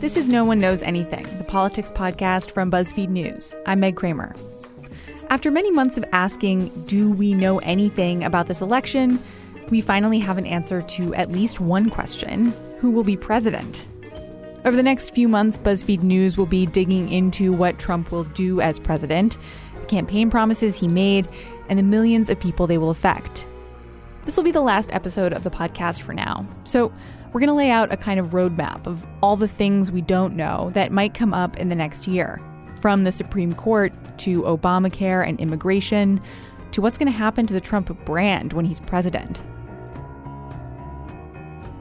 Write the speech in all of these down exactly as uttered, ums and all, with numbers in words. This is No One Knows Anything, the politics podcast from BuzzFeed News. I'm Meg Kramer. After many months of asking, do we know anything about this election, we finally have an answer to at least one question: who will be president? Over the next few months, BuzzFeed News will be digging into what Trump will do as president, the campaign promises he made, and the millions of people they will affect. This will be the last episode of the podcast for now. So we're going to lay out a kind of roadmap of all the things we don't know that might come up in the next year, from the Supreme Court to Obamacare and immigration to what's going to happen to the Trump brand when he's president.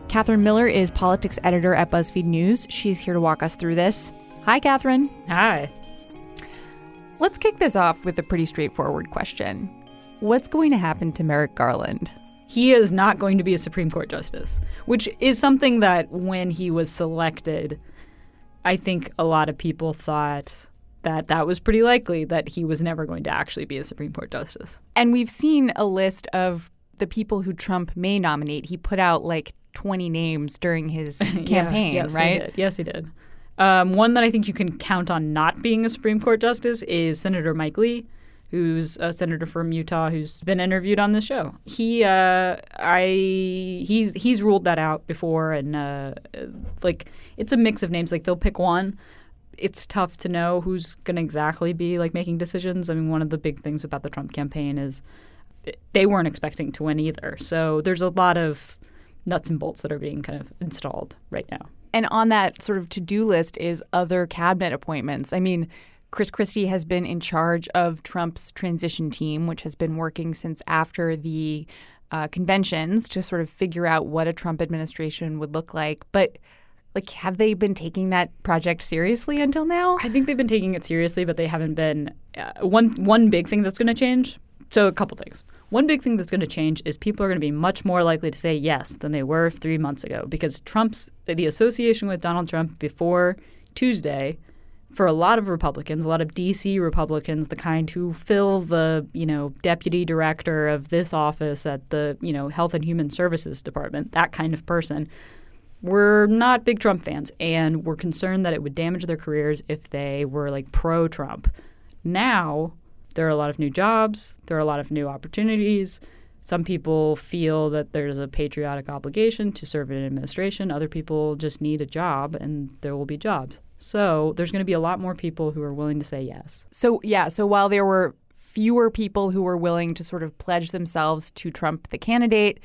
Catherine Miller is politics editor at BuzzFeed News. She's here to walk us through this. Hi, Catherine. Hi. Let's kick this off with a pretty straightforward question. What's going to happen to Merrick Garland? He is not going to be a Supreme Court justice, which is something that when he was selected, I think a lot of people thought that that was pretty likely, that he was never going to actually be a Supreme Court justice. And we've seen a list of the people who Trump may nominate. He put out like twenty names during his campaign, yeah, yes, right? He did. Yes, he did. Um, one that I think you can count on not being a Supreme Court justice is Senator Mike Lee, who's a senator from Utah who's been interviewed on this show. He, uh, I, he's he's ruled that out before, and uh, like it's a mix of names. Like they'll pick one. It's tough to know who's going to exactly be like making decisions. I mean, one of the big things about the Trump campaign is they weren't expecting to win either. So there's a lot of nuts and bolts that are being kind of installed right now. And on that sort of to-do list is other cabinet appointments. I mean, Chris Christie has been in charge of Trump's transition team, which has been working since after the uh, conventions to sort of figure out what a Trump administration would look like. But, like, have they been taking that project seriously until now? I think they've been taking it seriously, but they haven't been. Uh, one, one big thing that's going to change. So a couple things. One big thing that's going to change is people are going to be much more likely to say yes than they were three months ago, because Trump's the association with Donald Trump before Tuesday – for a lot of Republicans, a lot of D C Republicans, the kind who fill the, you know, deputy director of this office at the, you know, Health and Human Services Department, that kind of person, were not big Trump fans and were concerned that it would damage their careers if they were like pro-Trump. Now there are a lot of new jobs. There are a lot of new opportunities. Some people feel that there's a patriotic obligation to serve in an administration. Other people just need a job, and there will be jobs. So there's going to be a lot more people who are willing to say yes. So, yeah. So while there were fewer people who were willing to sort of pledge themselves to Trump the candidate,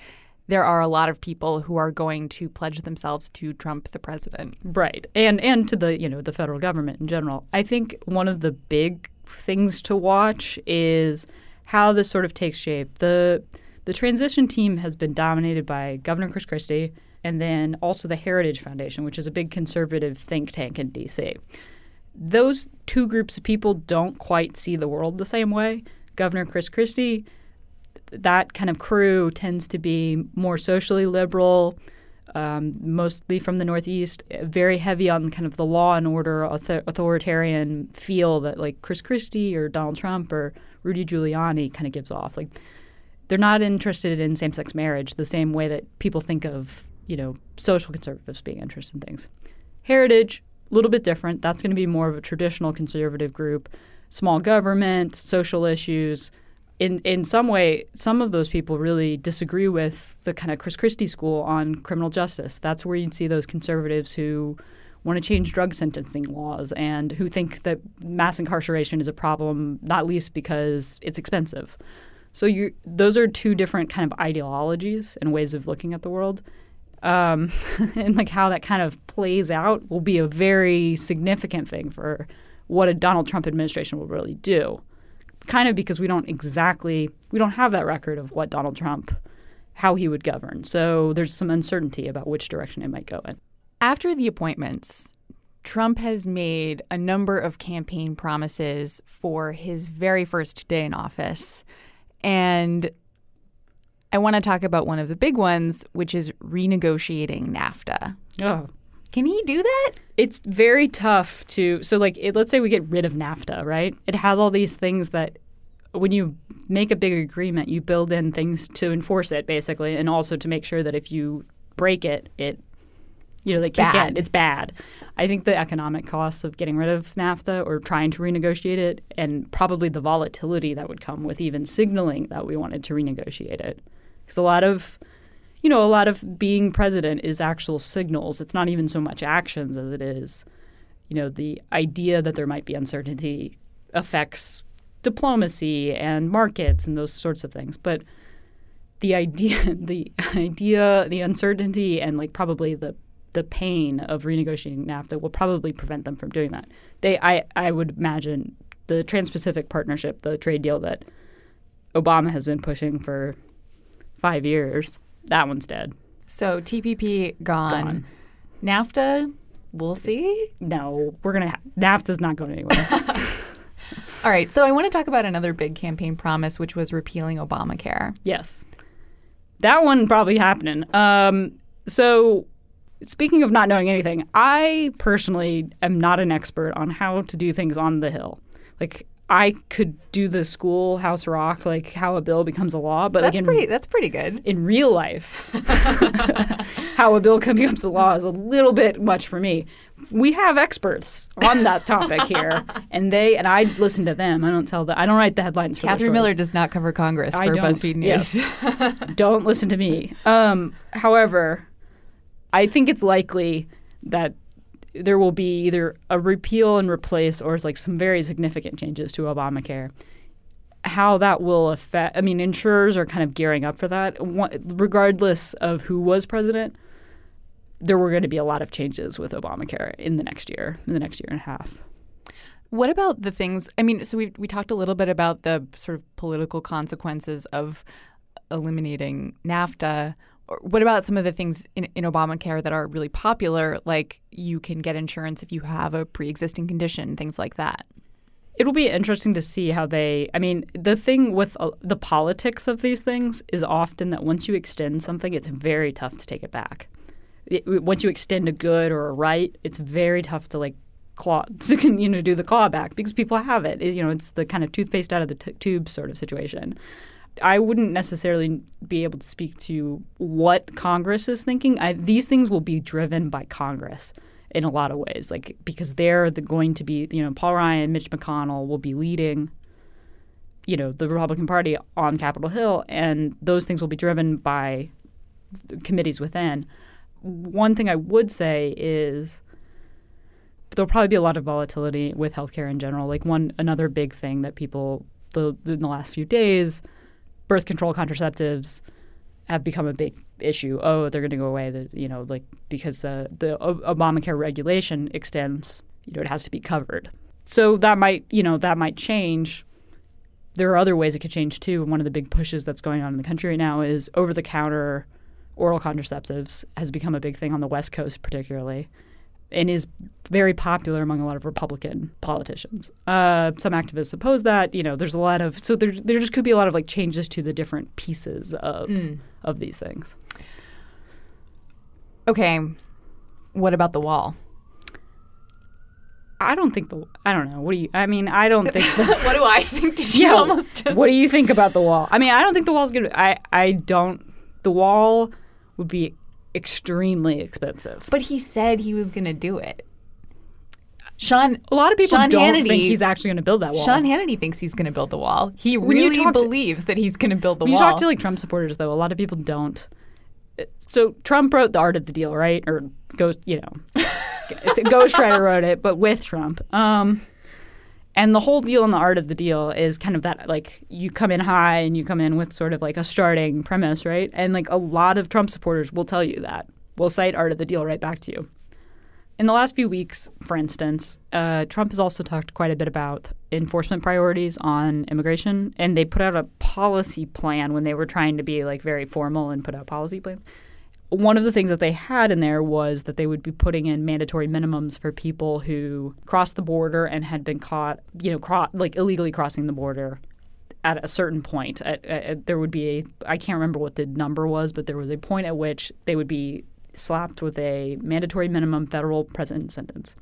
there are a lot of people who are going to pledge themselves to Trump the president. Right. And and to the, you know, the federal government in general. I think one of the big things to watch is how this sort of takes shape. The The transition team has been dominated by Governor Chris Christie and then also the Heritage Foundation, which is a big conservative think tank in D C. Those two groups of people don't quite see the world the same way. Governor Chris Christie, that kind of crew tends to be more socially liberal, um, mostly from the Northeast, very heavy on kind of the law and order author- authoritarian feel that like Chris Christie or Donald Trump or Rudy Giuliani kind of gives off. Like, they're not interested in same-sex marriage the same way that people think of, you know, social conservatives being interested in things. Heritage, a little bit different. That's going to be more of a traditional conservative group, small government, social issues. In in some way, some of those people really disagree with the kind of Chris Christie school on criminal justice. That's where you'd see those conservatives who want to change drug sentencing laws and who think that mass incarceration is a problem, not least because it's expensive. So you, those are two different kind of ideologies and ways of looking at the world. Um, and like how that kind of plays out will be a very significant thing for what a Donald Trump administration will really do, kind of because we don't exactly – we don't have that record of what Donald Trump – how he would govern. So there's some uncertainty about which direction it might go in. After the appointments, Trump has made a number of campaign promises for his very first day in office. And I want to talk about one of the big ones, which is renegotiating NAFTA. Oh. Can he do that? It's very tough to – so, like, it, let's say we get rid of NAFTA, right? It has all these things that when you make a big agreement, you build in things to enforce it, basically, and also to make sure that if you break it, it You know, they it's can't bad. Get, it's bad. I think the economic costs of getting rid of NAFTA or trying to renegotiate it, and probably the volatility that would come with even signaling that we wanted to renegotiate it. Because a lot of, you know, a lot of being president is actual signals. It's not even so much actions as it is, you know, the idea that there might be uncertainty affects diplomacy and markets and those sorts of things. But the idea, the idea, the uncertainty, and like probably the the pain of renegotiating NAFTA will probably prevent them from doing that. They, I, I would imagine, the Trans-Pacific Partnership, the trade deal that Obama has been pushing for five years, that one's dead. So T P P gone, gone. NAFTA, we'll see. No, we're gonna ha- NAFTA's not going anywhere. All right, so I want to talk about another big campaign promise, which was repealing Obamacare. Yes, that one probably happening. Um, so. Speaking of not knowing anything, I personally am not an expert on how to do things on the Hill. Like, I could do the Schoolhouse Rock, like how a bill becomes a law. But that's, like in, pretty, that's pretty good. In real life, how a bill becomes a law is a little bit much for me. We have experts on that topic here, and they and I listen to them. I don't tell them. I don't write the headlines for them. Catherine Miller does not cover Congress for BuzzFeed News. Yes. Don't listen to me. Um, however... I think it's likely that there will be either a repeal and replace or like some very significant changes to Obamacare. How that will affect – I mean, insurers are kind of gearing up for that. Regardless of who was president, there were going to be a lot of changes with Obamacare in the next year, in the next year and a half. What about the things – I mean, so we we talked a little bit about the sort of political consequences of eliminating NAFTA. What about some of the things in, in Obamacare that are really popular, like you can get insurance if you have a pre-existing condition, things like that? It'll be interesting to see how they – I mean, the thing with uh, the politics of these things is often that once you extend something, it's very tough to take it back. It, once you extend a good or a right, it's very tough to like claw – you know, do the clawback because people have it. it. You know, it's the kind of toothpaste out of the t- tube sort of situation. I wouldn't necessarily be able to speak to what Congress is thinking. I, these things will be driven by Congress in a lot of ways, like because they're the, going to be, you know, Paul Ryan, Mitch McConnell will be leading, you know, the Republican Party on Capitol Hill, and those things will be driven by committees within. One thing I would say is there'll probably be a lot of volatility with healthcare in general. Like one another big thing that people the, in the last few days. Birth control contraceptives have become a big issue. Oh, they're going to go away, the, you know, like because uh, the o- Obamacare regulation extends, you know, it has to be covered. So that might, you know, that might change. There are other ways it could change, too. And one of the big pushes that's going on in the country right now is over-the-counter oral contraceptives has become a big thing on the West Coast particularly and is very popular among a lot of Republican politicians. Uh, some activists oppose that. You know, there's a lot of – so there there just could be a lot of, like, changes to the different pieces of mm. of these things. Okay. What about the wall? I don't think the – I don't know. What do you – I mean, I don't think – What do I think? Did you yeah, almost just – What do you think about the wall? I mean, I don't think the wall's going to – I I don't – the wall would be – extremely expensive. But he said he was going to do it. Sean A lot of people Sean don't Hannity, think he's actually going to build that wall. Sean Hannity thinks he's going to build the wall. He really believes to, that he's going to build the when wall. When you talk to like Trump supporters, though, a lot of people don't. So Trump wrote The Art of the Deal, right? Or, Ghost, you know, Ghostwriter wrote it, but with Trump. Um, and the whole deal in The Art of the Deal is kind of that, like, you come in high and you come in with sort of like a starting premise, right? And, like, a lot of Trump supporters will tell you that. We'll cite Art of the Deal right back to you. In the last few weeks, for instance, uh, Trump has also talked quite a bit about enforcement priorities on immigration. And they put out a policy plan when they were trying to be, like, very formal and put out policy plans. One of the things that they had in there was that they would be putting in mandatory minimums for people who crossed the border and had been caught, you know, cro- like illegally crossing the border at a certain point. At, at, there would be a – I can't remember what the number was, but there was a point at which they would be slapped with a mandatory minimum federal prison sentence.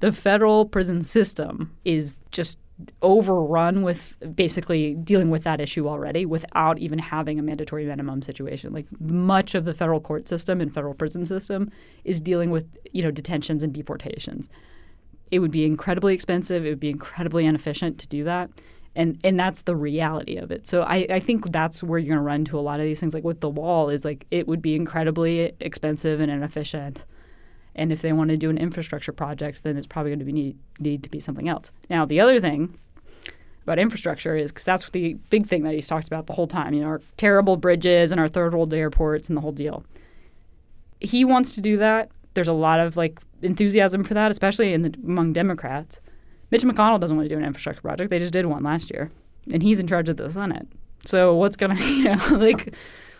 The federal prison system is just overrun with basically dealing with that issue already without even having a mandatory minimum situation. Like much of the federal court system and federal prison system is dealing with, you know, detentions and deportations. It would be incredibly expensive. It would be incredibly inefficient to do that. And and that's the reality of it. So I, I think that's where you're going to run to a lot of these things. Like with the wall is like it would be incredibly expensive and inefficient. And if they want to do an infrastructure project, then it's probably going to be need, need to be something else. Now, the other thing about infrastructure is because that's the big thing that he's talked about the whole time, you know, our terrible bridges and our third world airports and the whole deal. He wants to do that. There's a lot of like enthusiasm for that, especially in the, among Democrats. Mitch McConnell doesn't want to do an infrastructure project. They just did one last year, and he's in charge of the Senate. So what's going to, you know, like...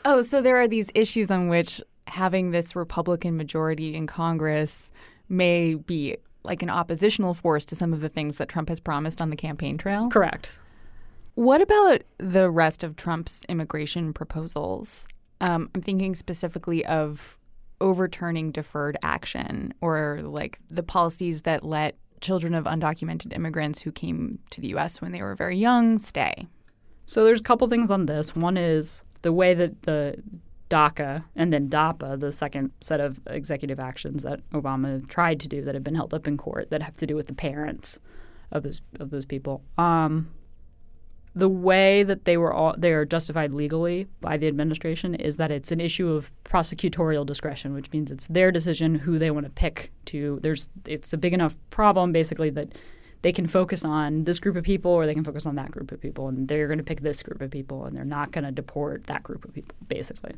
Oh, so there are these issues on which having this Republican majority in Congress may be like an oppositional force to some of the things that Trump has promised on the campaign trail? Correct. What about the rest of Trump's immigration proposals? Um, I'm thinking specifically of overturning deferred action or like the policies that let children of undocumented immigrants who came to the U S when they were very young stay. So there's a couple things on this. One is the way that the DACA and then DAPA, the second set of executive actions that Obama tried to do that have been held up in court that have to do with the parents of those of those people. Um, the way that they were all, they are justified legally by the administration is that it's an issue of prosecutorial discretion, which means it's their decision who they want to pick to. There's it's a big enough problem basically that they can focus on this group of people or they can focus on that group of people, and they're going to pick this group of people, and they're not going to deport that group of people, basically.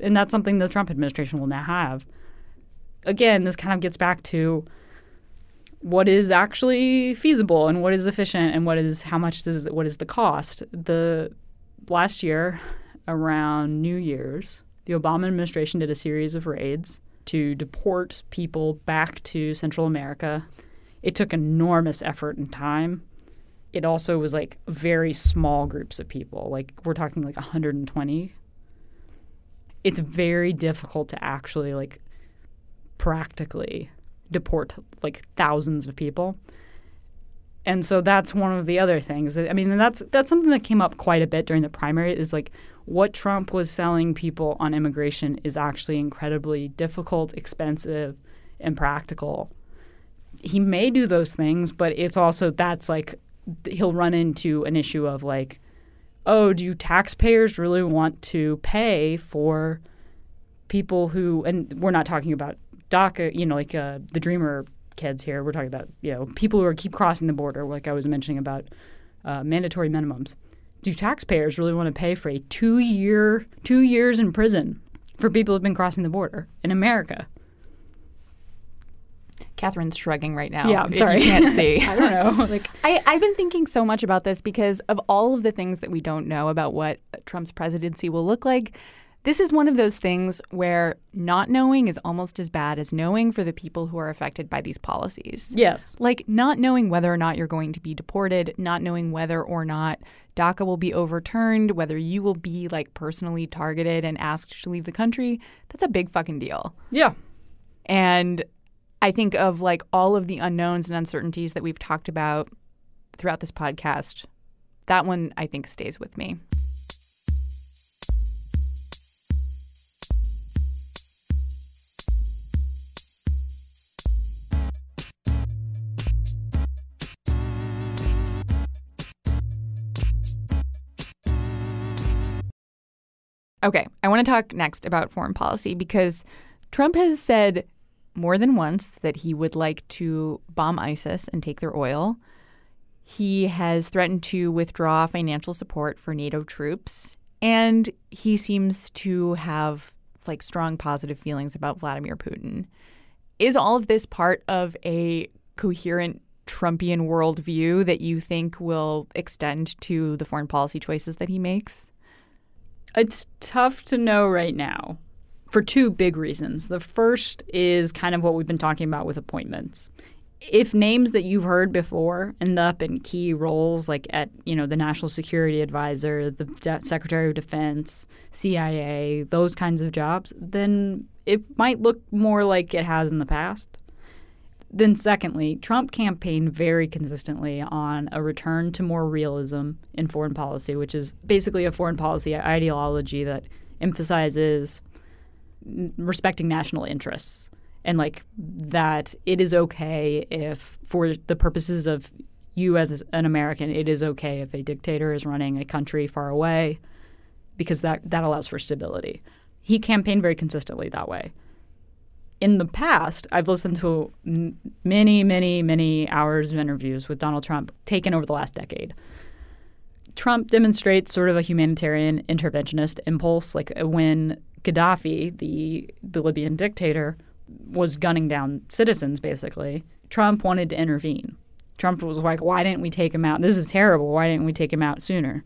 And that's something the Trump administration will now have. Again, this kind of gets back to what is actually feasible and what is efficient and what is how much does what is the cost. The last year, around New Year's, the Obama administration did a series of raids to deport people back to Central America. It took enormous effort and time. It also was like very small groups of people. Like we're talking like one hundred twenty. It's very difficult to actually like practically deport like thousands of people. And so that's one of the other things. I mean, that's that's something that came up quite a bit during the primary is like what Trump was selling people on immigration is actually incredibly difficult, expensive, and practical. He may do those things, but it's also that's like he'll run into an issue of like, oh, do taxpayers really want to pay for people who – and we're not talking about DACA, you know, like uh, the Dreamer kids here. We're talking about, you know, people who are keep crossing the border, like I was mentioning about uh, mandatory minimums. Do taxpayers really want to pay for a two-year – two years in prison for people who have been crossing the border in America? Catherine's shrugging right now. Yeah, I'm sorry. If you can't see. I don't know. Like, I, I've been thinking so much about this because of all of the things that we don't know about what Trump's presidency will look like. This is one of those things where not knowing is almost as bad as knowing for the people who are affected by these policies. Yes. Like not knowing whether or not you're going to be deported, not knowing whether or not DACA will be overturned, whether you will be like personally targeted and asked to leave the country. That's a big fucking deal. Yeah. And I think of like all of the unknowns and uncertainties that we've talked about throughout this podcast. That one, I think, stays with me. Okay, I want to talk next about foreign policy because Trump has said more than once that he would like to bomb ISIS and take their oil. He has threatened to withdraw financial support for NATO troops. And he seems to have like strong positive feelings about Vladimir Putin. Is all of this part of a coherent Trumpian worldview that you think will extend to the foreign policy choices that he makes? It's tough to know right now, for two big reasons. The first is kind of what we've been talking about with appointments. If names that you've heard before end up in key roles like at, you know, the National Security Advisor, the De- Secretary of Defense, C I A, those kinds of jobs, then it might look more like it has in the past. Then secondly, Trump campaigned very consistently on a return to more realism in foreign policy, which is basically a foreign policy ideology that emphasizes respecting national interests and like that it is okay if for the purposes of you as an American, it is okay if a dictator is running a country far away because that, that allows for stability. He campaigned very consistently that way. In the past, I've listened to many, many, many hours of interviews with Donald Trump taken over the last decade. Trump demonstrates sort of a humanitarian interventionist impulse. Like when Gaddafi, the, the Libyan dictator, was gunning down citizens, basically, Trump wanted to intervene. Trump was like, why didn't we take him out? This is terrible. Why didn't we take him out sooner?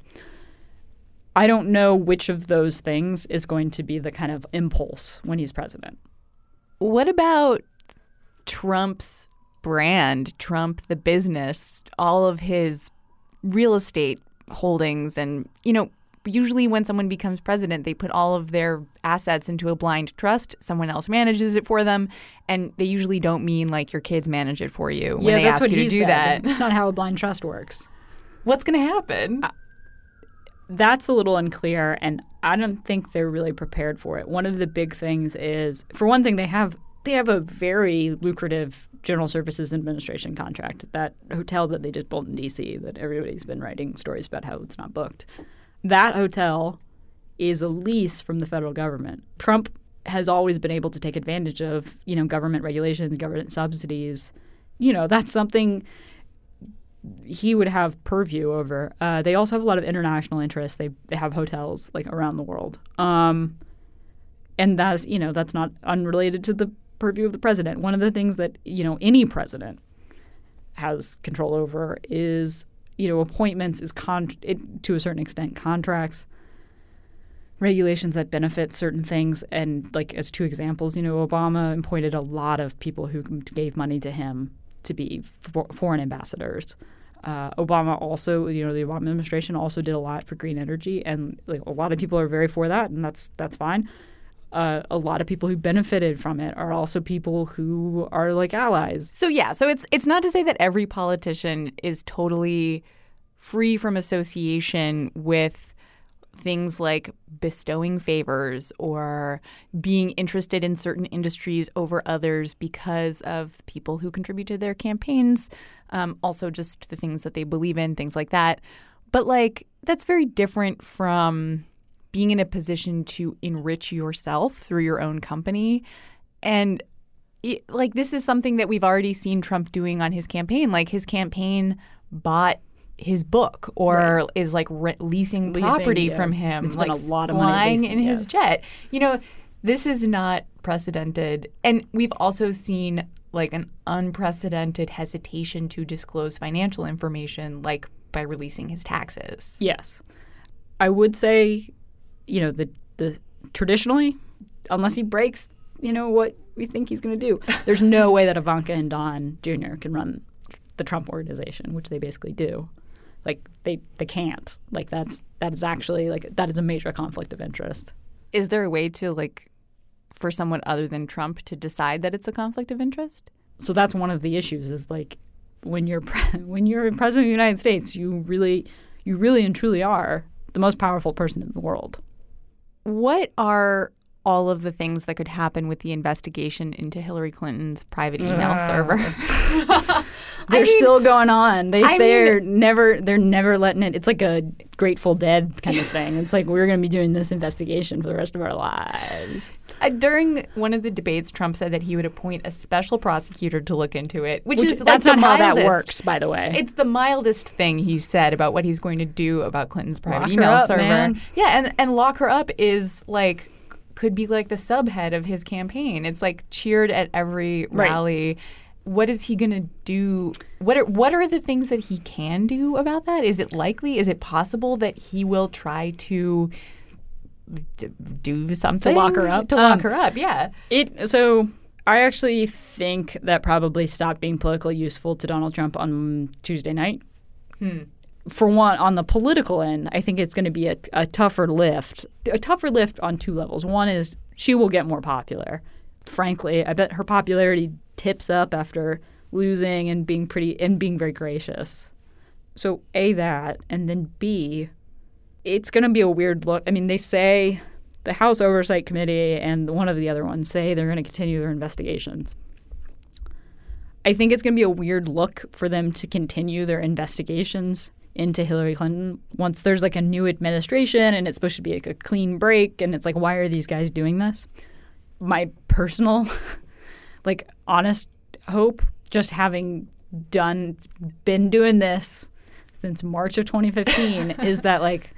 I don't know which of those things is going to be the kind of impulse when he's president. What about Trump's brand, Trump the business, all of his real estate holdings? And, you know, usually when someone becomes president, they put all of their assets into a blind trust. Someone else manages it for them. And they usually don't mean like your kids manage it for you when yeah, they ask you to do said. that. That's not how a blind trust works. What's going to happen? I- That's a little unclear, and I don't think they're really prepared for it. One of the big things is, for one thing, they have they have a very lucrative General Services Administration contract, that hotel that they just built in D C that everybody's been writing stories about how it's not booked. That hotel is a lease from the federal government. Trump has always been able to take advantage of, you know, government regulations, government subsidies. You know, that's something he would have purview over. Uh, they also have a lot of international interests. They they have hotels like around the world, um, and that's you know that's not unrelated to the purview of the president. One of the things that you know any president has control over is you know appointments, is con it, to a certain extent contracts, regulations that benefit certain things. And like as two examples, you know Obama appointed a lot of people who gave money to him to be for foreign ambassadors. Uh, Obama also, you know, the Obama administration also did a lot for green energy, and like, a lot of people are very for that, and that's that's fine. Uh, a lot of people who benefited from it are also people who are like allies. So yeah, so it's it's not to say that every politician is totally free from association with things like bestowing favors or being interested in certain industries over others because of people who contribute to their campaigns, um, also just the things that they believe in, things like that. But like that's very different from being in a position to enrich yourself through your own company. And it, like this is something that we've already seen Trump doing on his campaign. Like his campaign bought his book or right. is like re- leasing, leasing property yeah. from him, it's like a lot of flying money leasing, in yes. his jet. You know, this is not precedented. And we've also seen like an unprecedented hesitation to disclose financial information, like by releasing his taxes. Yes. I would say, you know, the the traditionally, unless he breaks, you know, what we think he's going to do, there's no way that Ivanka and Don Junior can run the Trump organization, which they basically do. Like they, they can't. Like that's that is actually like that is a major conflict of interest. Is there a way to like for someone other than Trump to decide that it's a conflict of interest? So that's one of the issues is like when you're pre- when you're president of the United States, you really you really and truly are the most powerful person in the world. What are all of the things that could happen with the investigation into Hillary Clinton's private email uh. server? They're I mean, still going on. They, they're mean, never they're never letting it. It's like a Grateful Dead kind of thing. It's like we're going to be doing this investigation for the rest of our lives. Uh, during one of the debates, Trump said that he would appoint a special prosecutor to look into it, which, which is that's like not mildest, how that works, by the way. It's the mildest thing he said about what he's going to do about Clinton's private lock email her up, server. Man. Yeah, and and lock her up is like. Could be like the subhead of his campaign. It's like cheered at every rally. Right. What is he going to do? What are, what are the things that he can do about that? Is it likely? Is it possible that he will try to d- do something? To lock her up? To um, lock her up, yeah. It So I actually think that probably stopped being politically useful to Donald Trump on Tuesday night. Hmm. For one, on the political end, I think it's going to be a, a tougher lift, a tougher lift on two levels. One is she will get more popular. Frankly, I bet her popularity tips up after losing and being pretty and being very gracious. So A, that, and then B, it's going to be a weird look. I mean, they say the House Oversight Committee and one of the other ones say they're going to continue their investigations. I think it's going to be a weird look for them to continue their investigations into Hillary Clinton once there's like a new administration and it's supposed to be like a clean break. And it's like, why are these guys doing this? My personal, like, honest hope, just having done, been doing this since March of twenty fifteen, is that, like,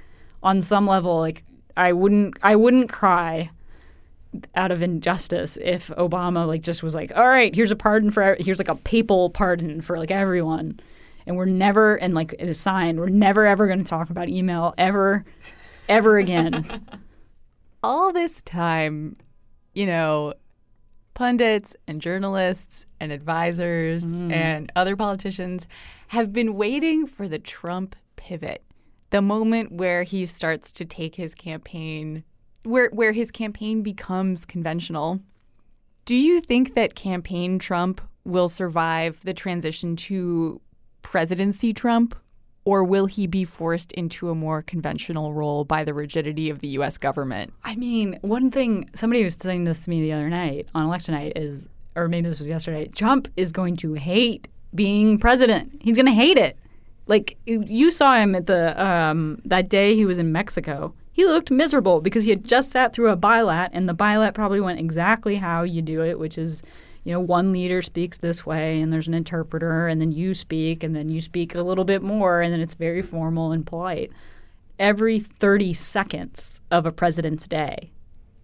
on some level, like, I wouldn't, I wouldn't cry out of injustice if Obama, like, just was like, all right, here's a pardon for, here's like a papal pardon for like everyone, and we're never, and like it is signed, we're never ever going to talk about email ever, ever again. All this time, you know, pundits and journalists and advisors mm. and other politicians have been waiting for the Trump pivot, the moment where he starts to take his campaign, where where his campaign becomes conventional. Do you think that campaign Trump will survive the transition to presidency Trump, or will he be forced into a more conventional role by the rigidity of the U S government? I mean, one thing, somebody was saying this to me the other night on election night is, or maybe this was yesterday, Trump is going to hate being president. He's going to hate it. Like, you saw him at the, um, that day he was in Mexico. He looked miserable because he had just sat through a bilat, and the bilat probably went exactly how you do it, which is, you know, one leader speaks this way and there's an interpreter, and then you speak, and then you speak a little bit more, and then it's very formal and polite. Every thirty seconds of a president's day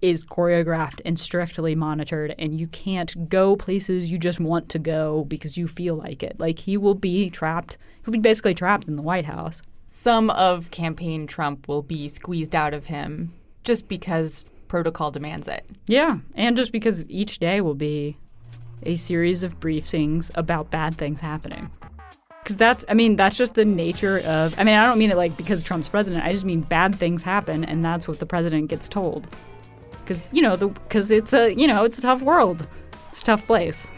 is choreographed and strictly monitored, and you can't go places you just want to go because you feel like it. Like, he will be trapped. He'll be basically trapped in the White House. Some of campaign Trump will be squeezed out of him just because protocol demands it. Yeah, and just because each day will be a series of briefings about bad things happening. Because that's, I mean, that's just the nature of, I mean, I don't mean it like because Trump's president, I just mean bad things happen, and that's what the president gets told. Because, you know, because it's a, you know, it's a tough world. It's a tough place.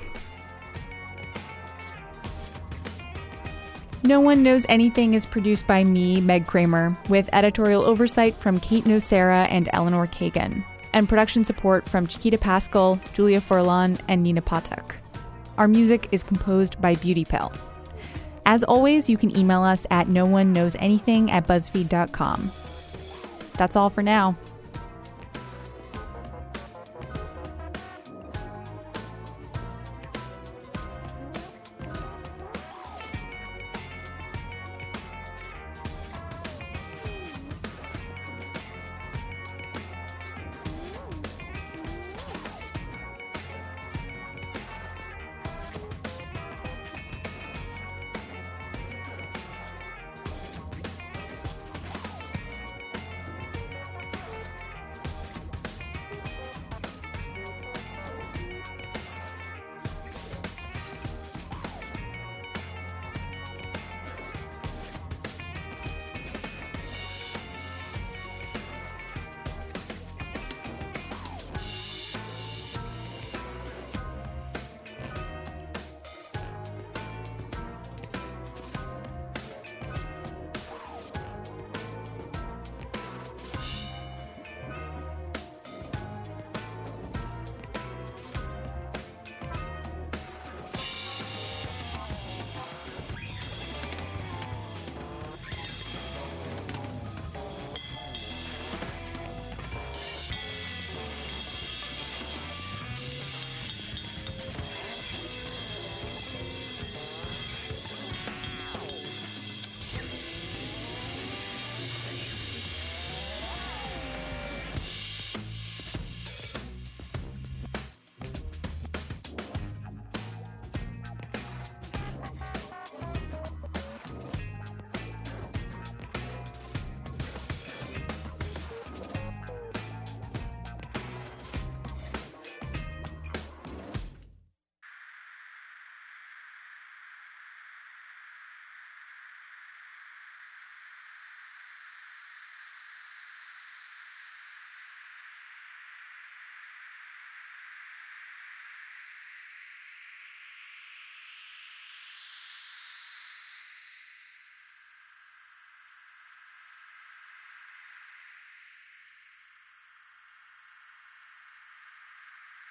No One Knows Anything is produced by me, Meg Kramer, with editorial oversight from Kate Nocera and Eleanor Kagan, and production support from Chiquita Pascal, Julia Forlon, and Nina Patuk. Our music is composed by Beauty Pill. As always, you can email us at nooneknowsanything at buzzfeed dot com. That's all for now.